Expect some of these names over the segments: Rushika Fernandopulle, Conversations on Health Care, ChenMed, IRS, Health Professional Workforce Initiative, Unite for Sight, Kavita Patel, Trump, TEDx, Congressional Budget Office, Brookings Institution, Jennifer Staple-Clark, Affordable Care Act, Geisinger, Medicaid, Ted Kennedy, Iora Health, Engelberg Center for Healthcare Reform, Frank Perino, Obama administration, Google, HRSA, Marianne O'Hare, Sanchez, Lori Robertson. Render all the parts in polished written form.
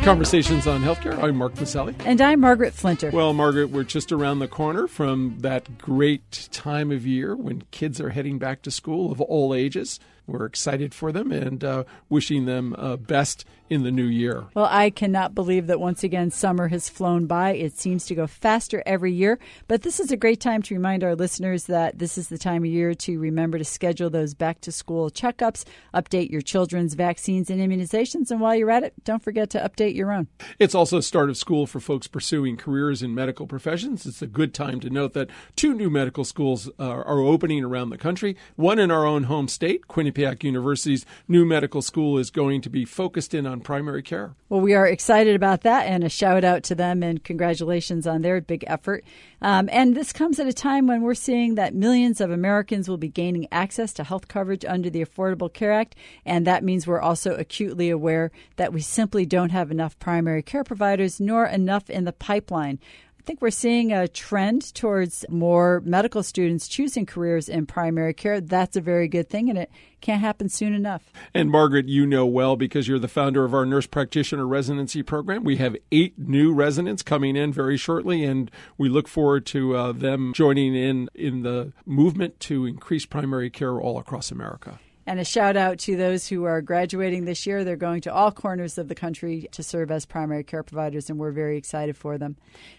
is Conversations on Healthcare. I'm Mark Masselli. And I'm Margaret Flinter. Well, Margaret, we're just around the corner from that great time of year when kids are heading back to school of all ages. We're excited for them and wishing them best in the new year. Well, I cannot believe that once again summer has flown by. It seems to go faster every year. But this is a great time to remind our listeners that this is the time of year to remember to schedule those back-to-school checkups, update your children's vaccines and immunizations, and while you're at it, don't forget to update your own. It's also start of school for folks pursuing careers in medical professions. It's a good time to note that two new medical schools are opening around the country, one in our own home state, Quinnipiac University's new medical school is going to be focused in on primary care. Well, we are excited about that, and a shout out to them and congratulations on their big effort. And this comes at a time when we're seeing that millions of Americans will be gaining access to health coverage under the Affordable Care Act, and that means we're also acutely aware that we simply don't have enough primary care providers nor enough in the pipeline. I think we're seeing a trend towards more medical students choosing careers in primary care. That's a very good thing, and it can't happen soon enough. And Margaret, you know well because you're the founder of our nurse practitioner residency program. We have 8 new residents coming in very shortly, and we look forward to them joining in the movement to increase primary care all across America. And a shout out to those who are graduating this year. They're going to all corners of the country to serve as primary care providers, and we're very excited for them.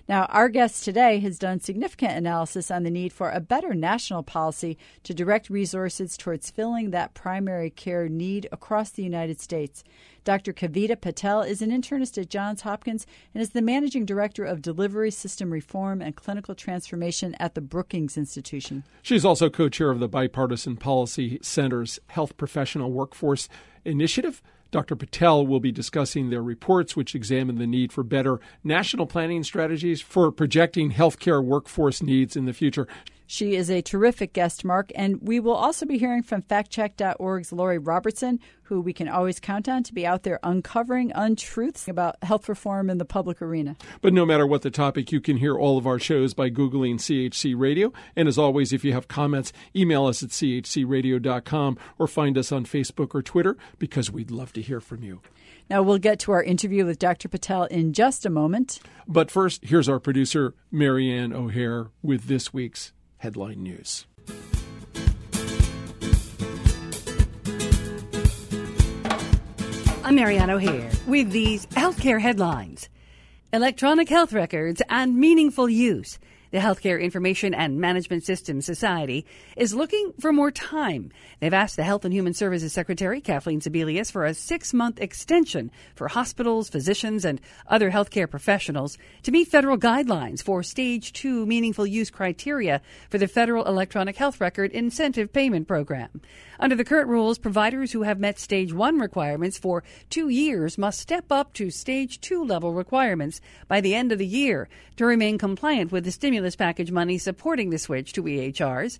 Now, our guest today has done significant analysis on the need for a better national policy to direct resources towards filling that primary care need across the United States. Dr. Kavita Patel is an internist at Johns Hopkins and is the managing director of Delivery System Reform and Clinical Transformation at the Brookings Institution. She's also co-chair of the Bipartisan Policy Center's Health Professional Workforce Initiative. Dr. Patel will be discussing their reports, which examine the need for better national planning strategies for projecting healthcare workforce needs in the future. She is a terrific guest, Mark, and we will also be hearing from FactCheck.org's Lori Robertson, who we can always count on to be out there uncovering untruths about health reform in the public arena. But no matter what the topic, you can hear all of our shows by Googling CHC Radio. And as always, if you have comments, email us at chcradio.com or find us on Facebook or Twitter because we'd love to hear from you. Now, we'll get to our interview with Dr. Patel in just a moment. But first, here's our producer, Marianne O'Hare, with this week's Headline News. I'm Marianne O'Hare with these healthcare headlines. Electronic health records and meaningful use. The Healthcare Information and Management Systems Society is looking for more time. They've asked the Health and Human Services Secretary, Kathleen Sebelius, for a 6-month extension for hospitals, physicians, and other healthcare professionals to meet federal guidelines for Stage 2 meaningful use criteria for the Federal Electronic Health Record Incentive Payment Program. Under the current rules, providers who have met Stage 1 requirements for 2 years must step up to Stage 2 level requirements by the end of the year to remain compliant with the stimulus package money supporting the switch to EHRs.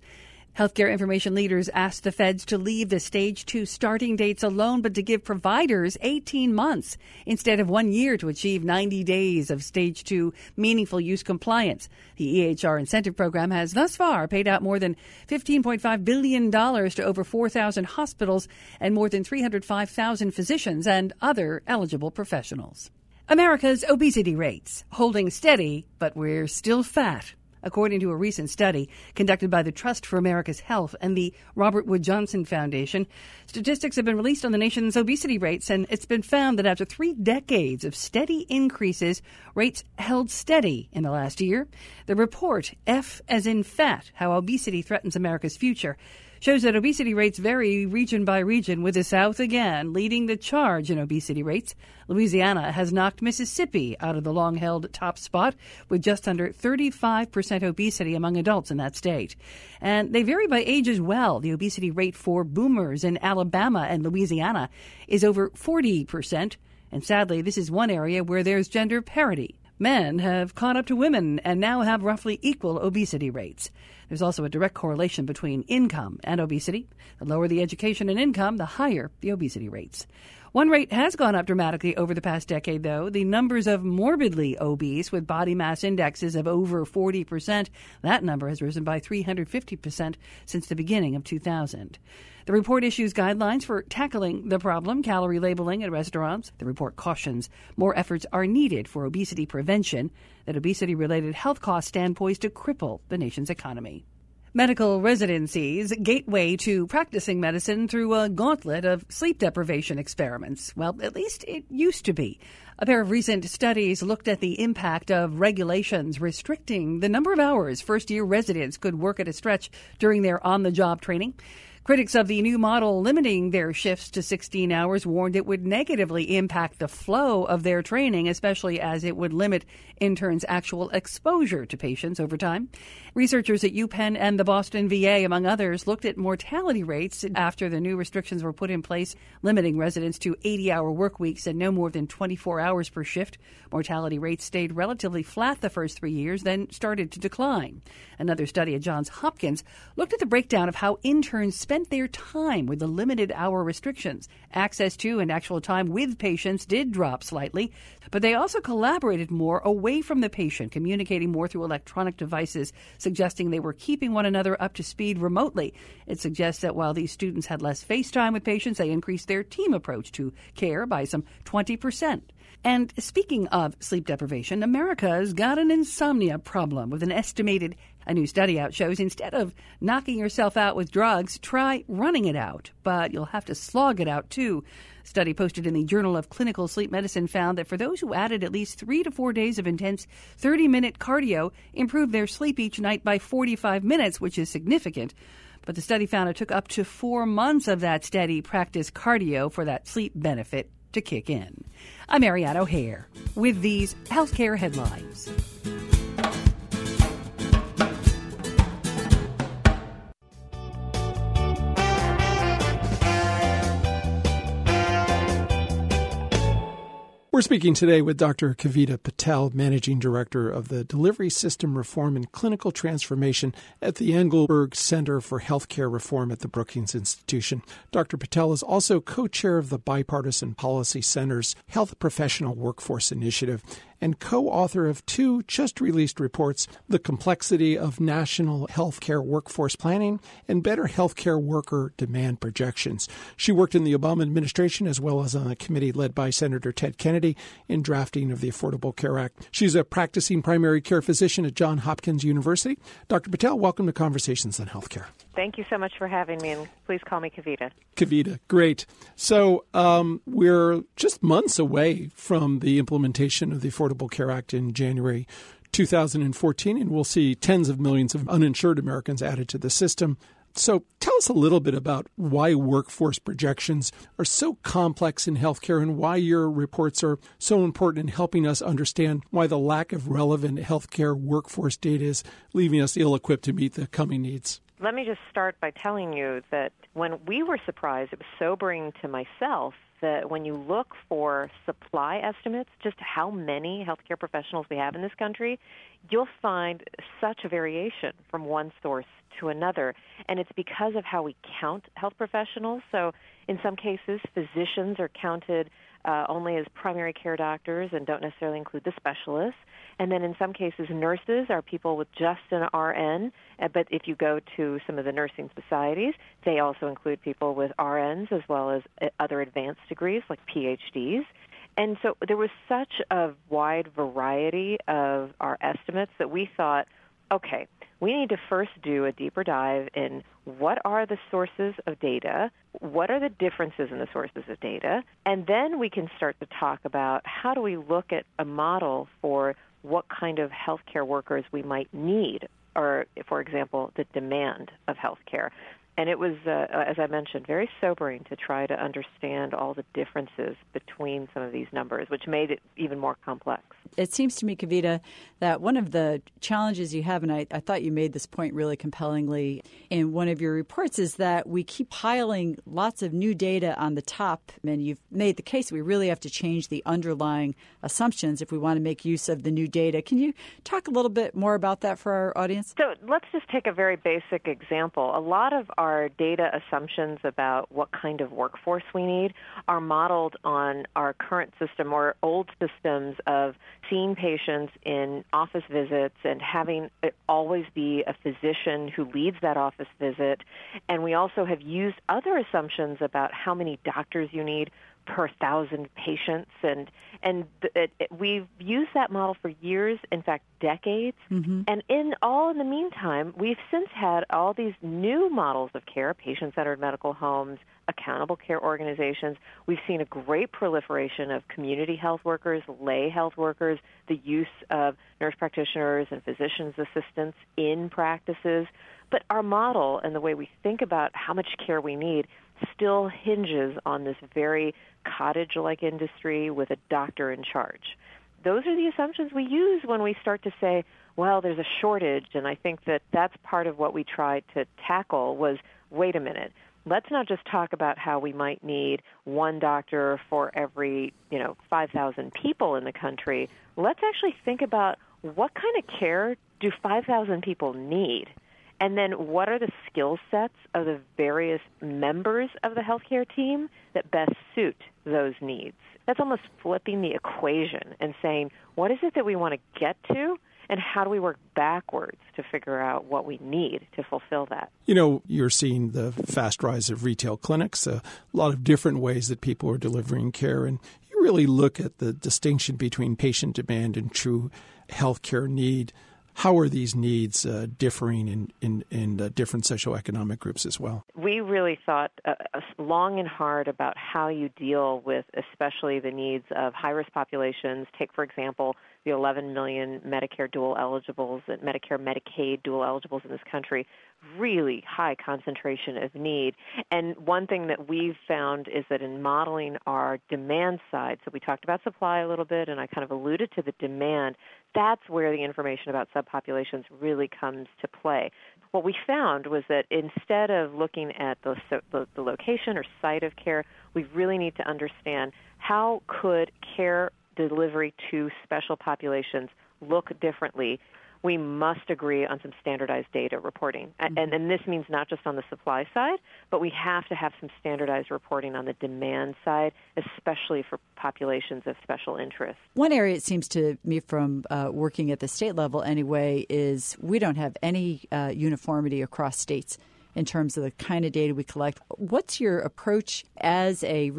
Healthcare information leaders asked the feds to leave the Stage 2 starting dates alone, but to give providers 18 months instead of 1 year to achieve 90 days of Stage 2 meaningful use compliance. The EHR incentive program has thus far paid out more than $15.5 billion to over 4,000 hospitals and more than 305,000 physicians and other eligible professionals. America's obesity rates holding steady, but we're still fat. According to a recent study conducted by the Trust for America's Health and the Robert Wood Johnson Foundation, statistics have been released on the nation's obesity rates, and it's been found that after 3 decades of steady increases, rates held steady in the last year. The report, F as in Fat, How Obesity Threatens America's Future, shows that obesity rates vary region by region, with the South again leading the charge in obesity rates. Louisiana has knocked Mississippi out of the long-held top spot with just under 35% obesity among adults in that state. And they vary by age as well. The obesity rate for boomers in Alabama and Louisiana is over 40%. And sadly, this is one area where there's gender parity. Men have caught up to women and now have roughly equal obesity rates. There's also a direct correlation between income and obesity. The lower the education and income, the higher the obesity rates. One rate has gone up dramatically over the past decade, though. The numbers of morbidly obese with body mass indexes of over 40%, that number has risen by 350% since the beginning of 2000. The report issues guidelines for tackling the problem, calorie labeling at restaurants. The report cautions more efforts are needed for obesity prevention, that obesity-related health costs stand poised to cripple the nation's economy. Medical residencies, gateway to practicing medicine through a gauntlet of sleep deprivation experiments. Well, at least it used to be. A pair of recent studies looked at the impact of regulations restricting the number of hours first-year residents could work at a stretch during their on-the-job training. Critics of the new model limiting their shifts to 16 hours warned it would negatively impact the flow of their training, especially as it would limit interns' actual exposure to patients over time. Researchers at UPenn and the Boston VA, among others, looked at mortality rates after the new restrictions were put in place, limiting residents to 80-hour work weeks and no more than 24 hours per shift. Mortality rates stayed relatively flat the first 3 years, then started to decline. Another study at Johns Hopkins looked at the breakdown of how interns spent their time with the limited hour restrictions. Access to and actual time with patients did drop slightly, but they also collaborated more away from the patient, communicating more through electronic devices, suggesting they were keeping one another up to speed remotely. It suggests that while these students had less face time with patients, they increased their team approach to care by some 20%. And speaking of sleep deprivation, America's got an insomnia problem with an estimated, a new study out shows, instead of knocking yourself out with drugs, try running it out. But you'll have to slog it out, too. A study posted in the Journal of Clinical Sleep Medicine found that for those who added at least 3 to 4 days of intense 30-minute cardio, improved their sleep each night by 45 minutes, which is significant. But the study found it took up to 4 months of that steady practice cardio for that sleep benefit to kick in. I'm Arianne O'Hare with these healthcare headlines. We're speaking today with Dr. Kavita Patel, Managing Director of the Delivery System Reform and Clinical Transformation at the Engelberg Center for Healthcare Reform at the Brookings Institution. Dr. Patel is also co-chair of the Bipartisan Policy Center's Health Professional Workforce Initiative and co-author of two just-released reports, The Complexity of National Healthcare Workforce Planning and Better Healthcare Worker Demand Projections. She worked in the Obama administration as well as on a committee led by Senator Ted Kennedy in drafting of the Affordable Care Act. She's a practicing primary care physician at Johns Hopkins University. Dr. Patel, welcome to Conversations on Healthcare. Thank you so much for having me, and please call me Kavita. Kavita, great. So we're just months away from the implementation of the Affordable Care Act in January 2014, and we'll see tens of millions of uninsured Americans added to the system. So tell us a little bit about why workforce projections are so complex in healthcare and why your reports are so important in helping us understand why the lack of relevant healthcare workforce data is leaving us ill-equipped to meet the coming needs. Let me just start by telling you that when we were surprised, it was sobering to myself that when you look for supply estimates, just how many healthcare professionals we have in this country, you'll find such a variation from one source to another. And it's because of how we count health professionals. So in some cases, physicians are counted only as primary care doctors and don't necessarily include the specialists. And then in some cases, nurses are people with just an RN, but if you go to some of the nursing societies, they also include people with RNs as well as other advanced degrees like PhDs. And so there was such a wide variety of our estimates that we thought, okay, we need to first do a deeper dive in what are the sources of data, what are the differences in the sources of data, and then we can start to talk about how do we look at a model for what kind of healthcare workers we might need, or, for example, the demand of healthcare. And it was, as I mentioned, very sobering to try to understand all the differences between some of these numbers, which made it even more complex. It seems to me, Kavita, that one of the challenges you have, and I thought you made this point really compellingly in one of your reports, is that we keep piling lots of new data on the top, and you've made the case we really have to change the underlying assumptions if we want to make use of the new data. Can you talk a little bit more about that for our audience? So let's just take a very basic example. A lot of our data assumptions about what kind of workforce we need are modeled on our current system or old systems of seeing patients in office visits and having it always be a physician who leads that office visit. And we also have used other assumptions about how many doctors you need per 1,000 patients. And we've used that model for years, in fact, decades. Mm-hmm. And in the meantime, we've since had all these new models of care, patient-centered medical homes, accountable care organizations. We've seen a great proliferation of community health workers, lay health workers, the use of nurse practitioners and physician's assistants in practices. But our model and the way we think about how much care we need still hinges on this very cottage-like industry with a doctor in charge. Those are the assumptions we use when we start to say, well, there's a shortage, and I think that that's part of what we tried to tackle was, wait a minute, let's not just talk about how we might need one doctor for every, 5,000 people in the country. Let's actually think about what kind of care do 5,000 people need? And then what are the skill sets of the various members of the healthcare team that best suit those needs? That's almost flipping the equation and saying, what is it that we want to get to? And how do we work backwards to figure out what we need to fulfill that? You're seeing the fast rise of retail clinics, a lot of different ways that people are delivering care. And you really look at the distinction between patient demand and true healthcare need. How are these needs differing in different socioeconomic groups as well? We really thought long and hard about how you deal with especially the needs of high-risk populations. Take, for example, the 11 million Medicare dual eligibles, Medicare, Medicaid dual eligibles in this country, really high concentration of need. And one thing that we've found is that in modeling our demand side, so we talked about supply a little bit, and I kind of alluded to the demand, that's where the information about subpopulations really comes to play. What we found was that instead of looking at the location or site of care, we really need to understand how could care delivery to special populations look differently. We must agree on some standardized data reporting. Mm-hmm. And this means not just on the supply side, but we have to have some standardized reporting on the demand side, especially for populations of special interest. One area it seems to me from working at the state level anyway is we don't have any uniformity across states in terms of the kind of data we collect. What's your approach as a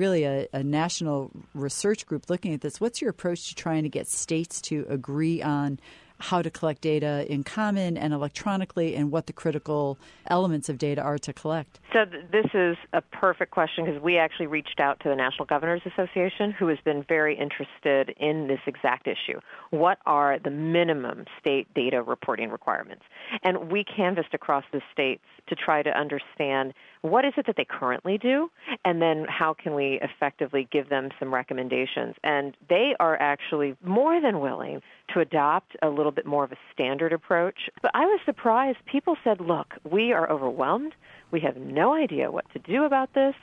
national research group looking at this? What's your approach to trying to get states to agree on how to collect data in common and electronically and what the critical elements of data are to collect? So this is a perfect question because we actually reached out to the National Governors Association, who has been very interested in this exact issue. What are the minimum state data reporting requirements? And we canvassed across the states to try to understand what is it that they currently do, and then how can we effectively give them some recommendations. And they are actually more than willing to adopt a little bit more of a standard approach. But I was surprised. People said, look, we are overwhelmed. We have no idea what to do about this.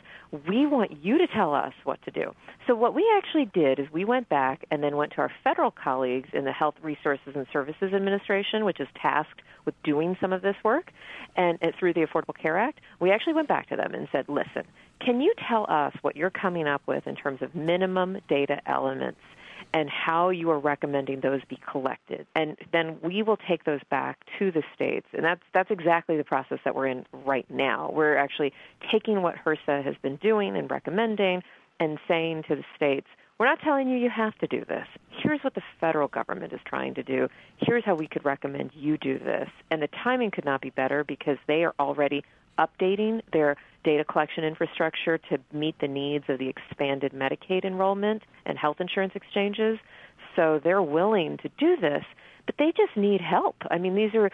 We want you to tell us what to do. So what we actually did is we went back and then went to our federal colleagues in the Health Resources and Services Administration, which is tasked with doing some of this work, and through the Affordable Care Act. We actually went back to them and said, listen, can you tell us what you're coming up with in terms of minimum data elements and how you are recommending those be collected? And then we will take those back to the states. And that's exactly the process that we're in right now. We're actually taking what HRSA has been doing and recommending and saying to the states, we're not telling you you have to do this. Here's what the federal government is trying to do. Here's how we could recommend you do this. And the timing could not be better because they are already updating their data collection infrastructure to meet the needs of the expanded Medicaid enrollment and health insurance exchanges. so they're willing to do this, but they just need help. I mean, these are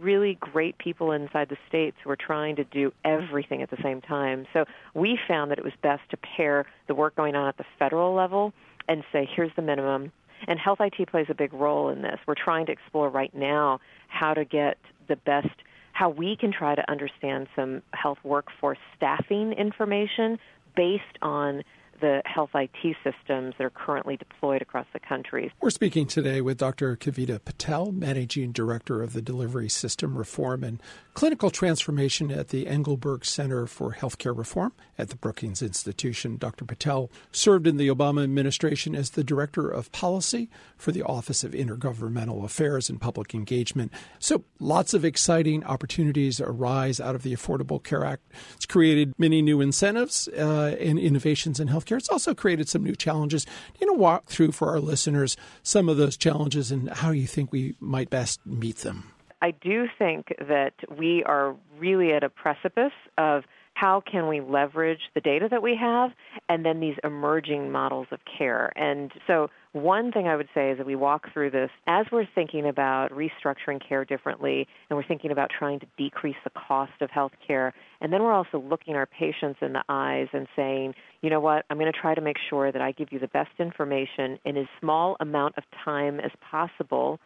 really great people inside the states who are trying to do everything at the same time. So we found that it was best to pair the work going on at the federal level and say, here's the minimum. And health IT plays a big role in this. We're trying to explore right now how to get the best, how we can try to understand some health workforce staffing information based on the health IT systems that are currently deployed across the country. We're speaking today with Dr. Kavita Patel, Managing Director of the Delivery System Reform and Clinical Transformation at the Engelberg Center for Healthcare Reform at the Brookings Institution. Dr. Patel served in the Obama administration as the Director of Policy for the Office of Intergovernmental Affairs and Public Engagement. So lots of exciting opportunities arise out of the Affordable Care Act. It's created many new incentives and innovations in healthcare. It's also created some new challenges. You know, walk through for our listeners some of those challenges and how you think we might best meet them. I do think that we are really at a precipice of how can we leverage the data that we have and then these emerging models of care. And so one thing I would say is that we walk through this as we're thinking about restructuring care differently, and we're thinking about trying to decrease the cost of healthcare. And then we're also looking our patients in the eyes and saying, you know what, I'm going to try to make sure that I give you the best information in as small amount of time as possible,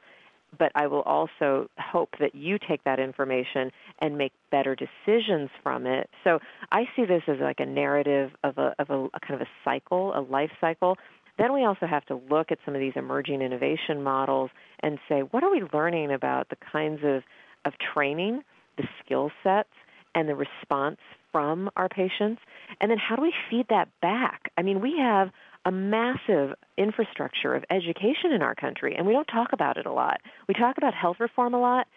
but I will also hope that you take that information and make better decisions from it. So I see this as like a narrative of a kind of a cycle, a life cycle. Then we also have to look at some of these emerging innovation models and say, what are we learning about the kinds of training, the skill sets, and the response from our patients? And then how do we feed that back? I mean, we have a massive infrastructure of education in our country, and we don't talk about it a lot. We talk about health reform a lot.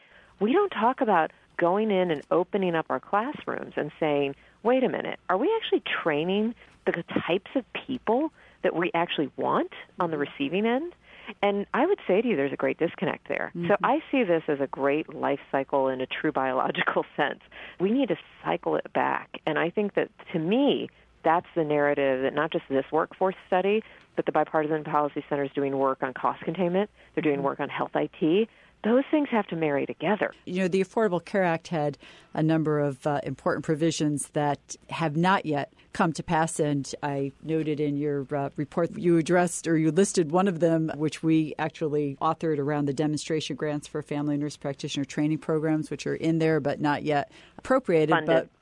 We don't talk about going in and opening up our classrooms and saying, wait a minute, are we actually training the types of people that we actually want on the receiving end? And I would say to you, there's a great disconnect there. Mm-hmm. So I see this as a great life cycle in a true biological sense. We need to cycle it back. And I think that, to me, that's the narrative that not just this workforce study, but the Bipartisan Policy Center is doing work on cost containment. They're doing work on health IT. Those things have to marry together. You know, the Affordable Care Act had a number of important provisions that have not yet come to pass. And I noted in your report you addressed, or you listed one of them, which we actually authored around the demonstration grants for family nurse practitioner training programs, which are in there but not yet appropriated.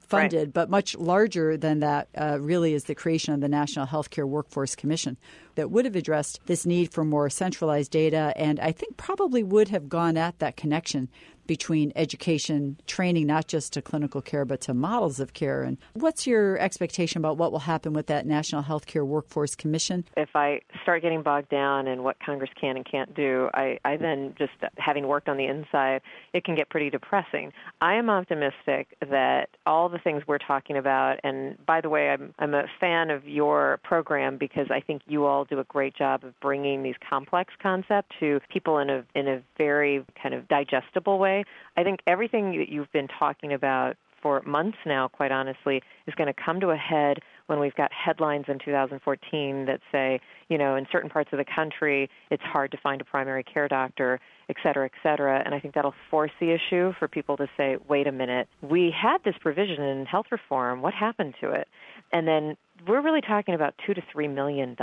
Funded, right. But much larger than that really is the creation of the National Healthcare Workforce Commission that would have addressed this need for more centralized data, and I think probably would have gone at that connection between education, training, not just to clinical care, but to models of care. And what's your expectation about what will happen with that National Healthcare Workforce Commission? If I start getting bogged down in what Congress can and can't do, I then, just having worked on the inside, it can get pretty depressing. I am optimistic that all the things we're talking about, and by the way, I'm a fan of your program because I think you all do a great job of bringing these complex concepts to people in a very kind of digestible way. I think everything that you've been talking about for months now, quite honestly, is going to come to a head when we've got headlines in 2014 that say, you know, in certain parts of the country, it's hard to find a primary care doctor, et cetera, et cetera. And I think that'll force the issue for people to say, wait a minute, we had this provision in health reform. What happened to it? And then we're really talking about $2 to $3 million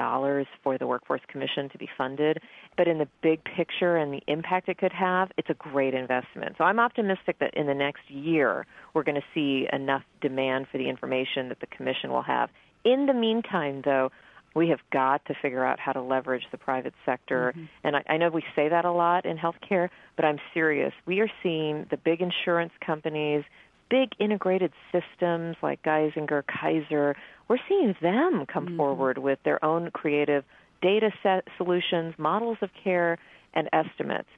for the Workforce Commission to be funded. But in the big picture and the impact it could have, it's a great investment. So I'm optimistic that in the next year, we're going to see enough demand for the information that the commission will have. In the meantime, though, we have got to figure out how to leverage the private sector. Mm-hmm. And I know we say that a lot in healthcare, but I'm serious. We are seeing the big insurance companies, big integrated systems like Geisinger, Kaiser, we're seeing them come mm-hmm. forward with their own creative data set solutions, models of care, and estimates.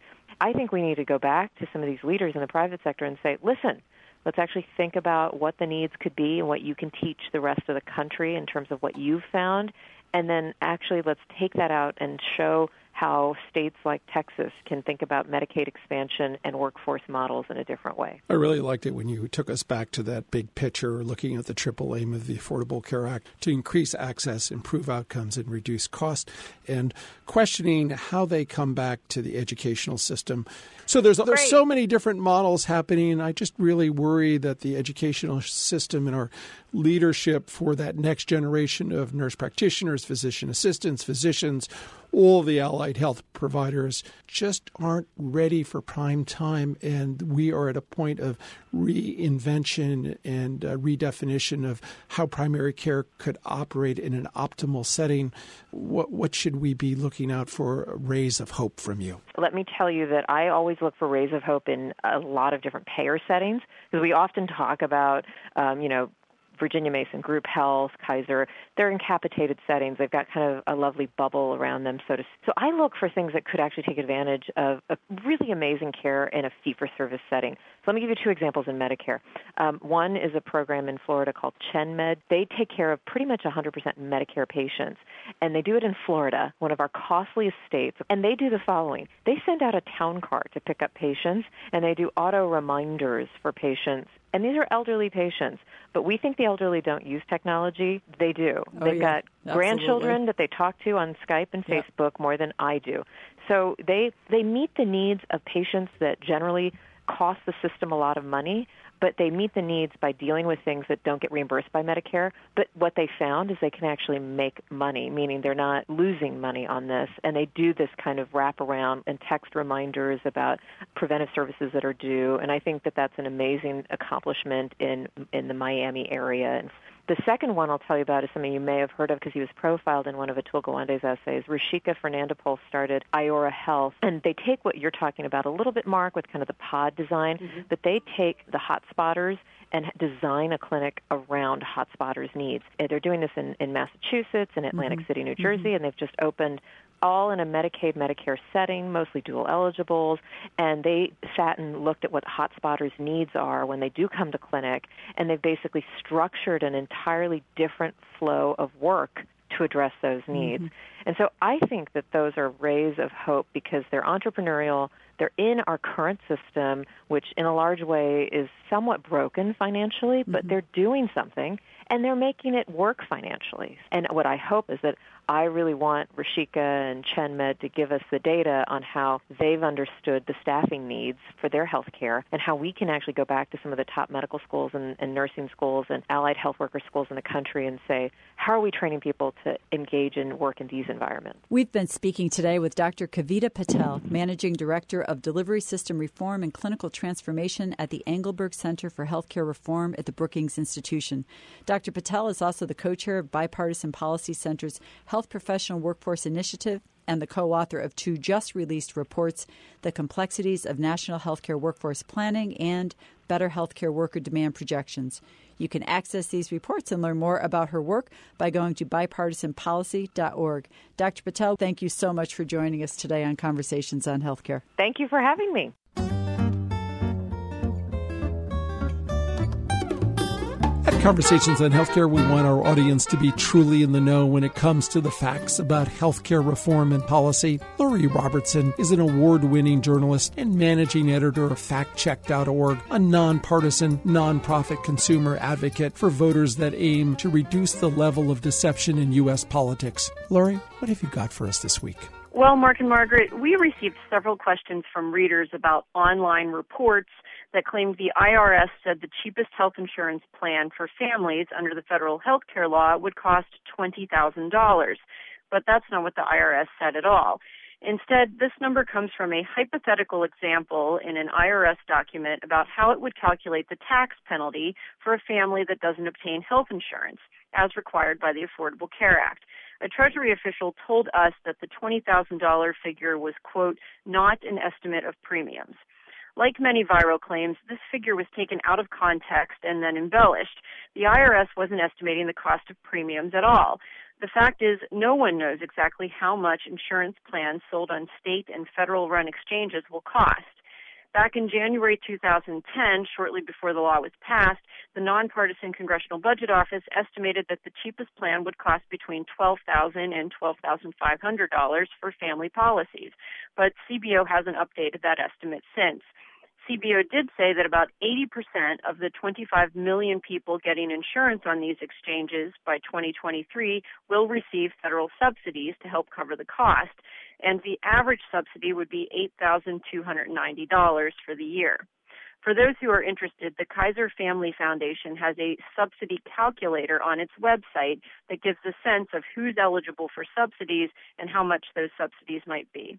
I think we need to go back to some of these leaders in the private sector and say, listen, let's actually think about what the needs could be and what you can teach the rest of the country in terms of what you've found. And then actually let's take that out and show how states like Texas can think about Medicaid expansion and workforce models in a different way. I really liked it when you took us back to that big picture, looking at the triple aim of the Affordable Care Act to increase access, improve outcomes, and reduce cost, and questioning how they come back to the educational system. So there's so many different models happening. I just really worry that the educational system and our leadership for that next generation of nurse practitioners, physician assistants, physicians, all the allied health providers just aren't ready for prime time. And we are at a point of reinvention and redefinition of how primary care could operate in an optimal setting. What should we be looking out for rays of hope from you? Let me tell you that I always look for rays of hope in a lot of different payer settings, because we often talk about, Virginia Mason Group Health, Kaiser, they're in capitated settings. They've got kind of a lovely bubble around them. So I look for things that could actually take advantage of a really amazing care in a fee-for-service setting. So let me give you two examples in Medicare. One is a program in Florida called ChenMed. They take care of pretty much 100% Medicare patients, and they do it in Florida, one of our costliest states. And they do the following. They send out a town cart to pick up patients, and they do auto reminders for patients. And these are elderly patients, but we think the elderly don't use technology. They do. They've got absolutely. Grandchildren that they talk to on Skype and Facebook more than I do. So they meet the needs of patients that generally cost the system a lot of money, but they meet the needs by dealing with things that don't get reimbursed by Medicare. But what they found is they can actually make money, meaning they're not losing money on this. And they do this kind of wraparound and text reminders about preventive services that are due. And I think that that's an amazing accomplishment in the Miami area. And the second one I'll tell you about is something you may have heard of because he was profiled in one of Atul Gawande's essays. Rushika Fernandopulle started Iora Health, and they take what you're talking about a little bit, Mark, with kind of the pod design, but they take the hotspotters and design a clinic around hotspotters' needs. They're doing this in Massachusetts, in Atlantic City, New Jersey, and they've just opened all in a Medicaid, Medicare setting, mostly dual eligibles, and they sat and looked at what hotspotters' needs are when they do come to clinic, and they've basically structured an entirely different flow of work to address those needs. And so I think that those are rays of hope because they're entrepreneurial. They're in our current system, which in a large way is somewhat broken financially, but they're doing something, and they're making it work financially. And what I hope is that I really want Rushika and ChenMed to give us the data on how they've understood the staffing needs for their health care and how we can actually go back to some of the top medical schools and nursing schools and allied health worker schools in the country and say, how are we training people to engage and work in these environments? We've been speaking today with Dr. Kavita Patel, Managing Director of Delivery System Reform and Clinical Transformation at the Engelberg Center for Healthcare Reform at the Brookings Institution. Dr. Patel is also the co-chair of Bipartisan Policy Center's Health Professional Workforce Initiative and the co-author of two just-released reports, The Complexities of National Healthcare Workforce Planning and Better Healthcare Worker Demand Projections. You can access these reports and learn more about her work by going to bipartisanpolicy.org. Dr. Patel, thank you so much for joining us today on Conversations on Healthcare. Thank you for having me. At Conversations on Healthcare, we want our audience to be truly in the know when it comes to the facts about healthcare reform and policy. Laurie Robertson is an award-winning journalist and managing editor of FactCheck.org, a nonpartisan, nonprofit consumer advocate for voters that aim to reduce the level of deception in U.S. politics. Laurie, what have you got for us this week? Well, Mark and Margaret, we received several questions from readers about online reports that claimed the IRS said the cheapest health insurance plan for families under the federal health care law would cost $20,000. But that's not what the IRS said at all. Instead, this number comes from a hypothetical example in an IRS document about how it would calculate the tax penalty for a family that doesn't obtain health insurance, as required by the Affordable Care Act. A Treasury official told us that the $20,000 figure was, quote, not an estimate of premiums. Like many viral claims, this figure was taken out of context and then embellished. The IRS wasn't estimating the cost of premiums at all. The fact is, no one knows exactly how much insurance plans sold on state and federal-run exchanges will cost. Back in January 2010, shortly before the law was passed, the nonpartisan Congressional Budget Office estimated that the cheapest plan would cost between $12,000 and $12,500 for family policies, but CBO hasn't updated that estimate since. CBO did say that about 80% of the 25 million people getting insurance on these exchanges by 2023 will receive federal subsidies to help cover the cost, and the average subsidy would be $8,290 for the year. For those who are interested, the Kaiser Family Foundation has a subsidy calculator on its website that gives a sense of who's eligible for subsidies and how much those subsidies might be.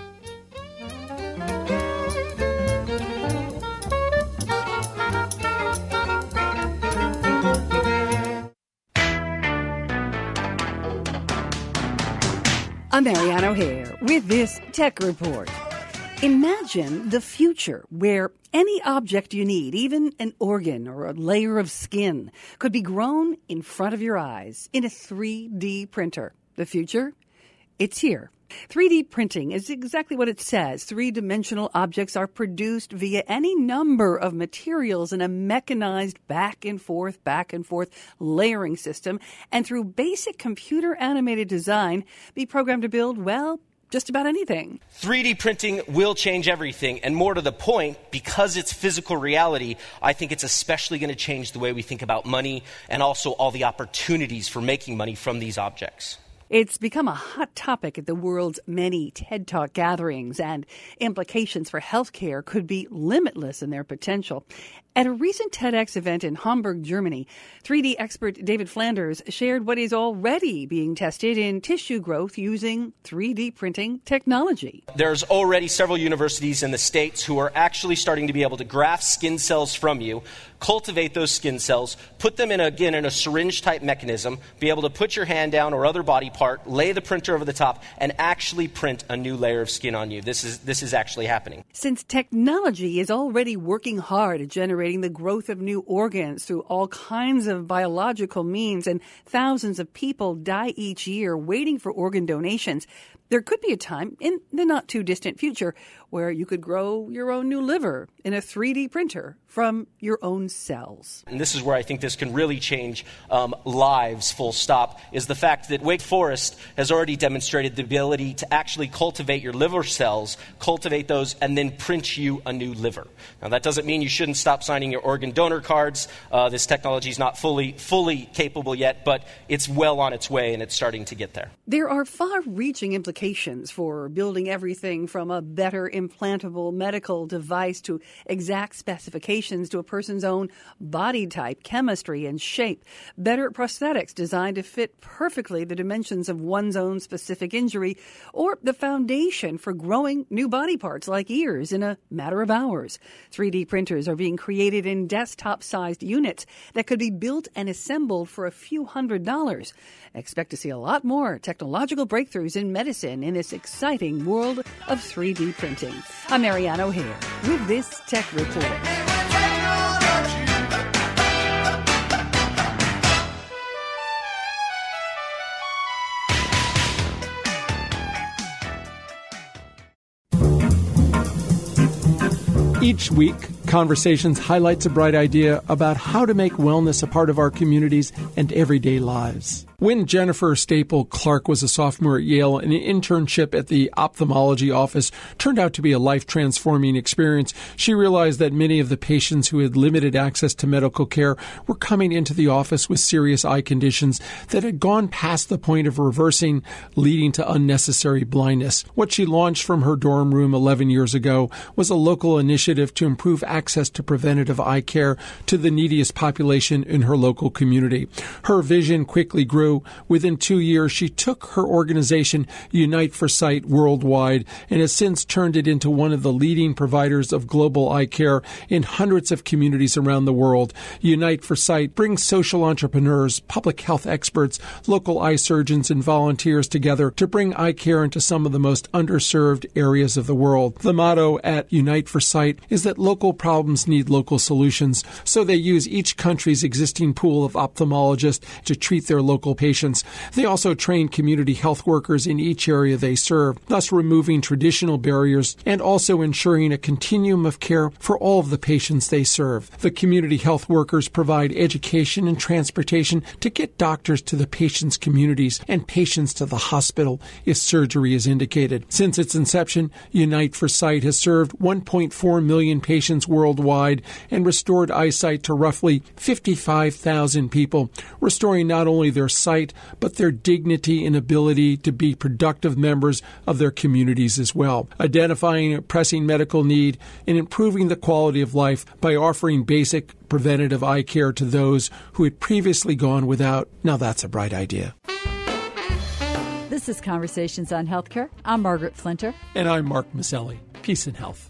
I'm Marianne O'Hare with this Tech Report. Imagine the future where any object you need, even an organ or a layer of skin, could be grown in front of your eyes in a 3D printer. The future? It's here. 3D printing is exactly what it says. Three-dimensional objects are produced via any number of materials in a mechanized back and forth layering system, and through basic computer-animated design, be programmed to build, well, just about anything. 3D printing will change everything, and more to the point, because it's physical reality, I think it's especially going to change the way we think about money and also all the opportunities for making money from these objects. It's become a hot topic at the world's many TED Talk gatherings, and implications for healthcare could be limitless in their potential. At a recent TEDx event in Hamburg, Germany, 3D expert David Flanders shared what is already being tested in tissue growth using 3D printing technology. There's already several universities in the States who are actually starting to be able to graft skin cells from you, cultivate those skin cells, put them in, again, in a syringe-type mechanism, be able to put your hand down or other body part, lay the printer over the top, and actually print a new layer of skin on you. This is actually happening. Since technology is already working hard at generating the growth of new organs through all kinds of biological means, and thousands of people die each year waiting for organ donations, there could be a time in the not-too-distant future where you could grow your own new liver in a 3D printer from your own cells. And this is where I think this can really change lives, full stop, is the fact that Wake Forest has already demonstrated the ability to actually cultivate your liver cells, cultivate those, and then print you a new liver. Now, that doesn't mean you shouldn't stop signing your organ donor cards. This technology is not fully capable yet, but it's well on its way, and it's starting to get there. There are far-reaching implications for building everything from a better implantable medical device to exact specifications to a person's own body type, chemistry, and shape. Better prosthetics designed to fit perfectly the dimensions of one's own specific injury, or the foundation for growing new body parts like ears in a matter of hours. 3D printers are being created in desktop-sized units that could be built and assembled for a few $100s. Expect to see a lot more technological breakthroughs in medicine in this exciting world of 3D printing. I'm Marianne O'Hare with this Tech Report. Each week, Conversations highlights a bright idea about how to make wellness a part of our communities and everyday lives. When Jennifer Staple-Clark was a sophomore at Yale, an internship at the ophthalmology office turned out to be a life-transforming experience. She realized that many of the patients who had limited access to medical care were coming into the office with serious eye conditions that had gone past the point of reversing, leading to unnecessary blindness. What she launched from her dorm room 11 years ago was a local initiative to improve access to preventative eye care to the neediest population in her local community. Her vision quickly grew through. Within 2 years, she took her organization, Unite for Sight, worldwide, and has since turned it into one of the leading providers of global eye care in hundreds of communities around the world. Unite for Sight brings social entrepreneurs, public health experts, local eye surgeons, and volunteers together to bring eye care into some of the most underserved areas of the world. The motto at Unite for Sight is that local problems need local solutions, so they use each country's existing pool of ophthalmologists to treat their local patients. They also train community health workers in each area they serve, thus removing traditional barriers and also ensuring a continuum of care for all of the patients they serve. The community health workers provide education and transportation to get doctors to the patients' communities and patients to the hospital if surgery is indicated. Since its inception, Unite for Sight has served 1.4 million patients worldwide and restored eyesight to roughly 55,000 people, restoring not only their sight, but their dignity and ability to be productive members of their communities as well. Identifying a pressing medical need and improving the quality of life by offering basic preventative eye care to those who had previously gone without. Now that's a bright idea. This is Conversations on Healthcare. I'm Margaret Flinter. And I'm Mark Masselli. Peace and health.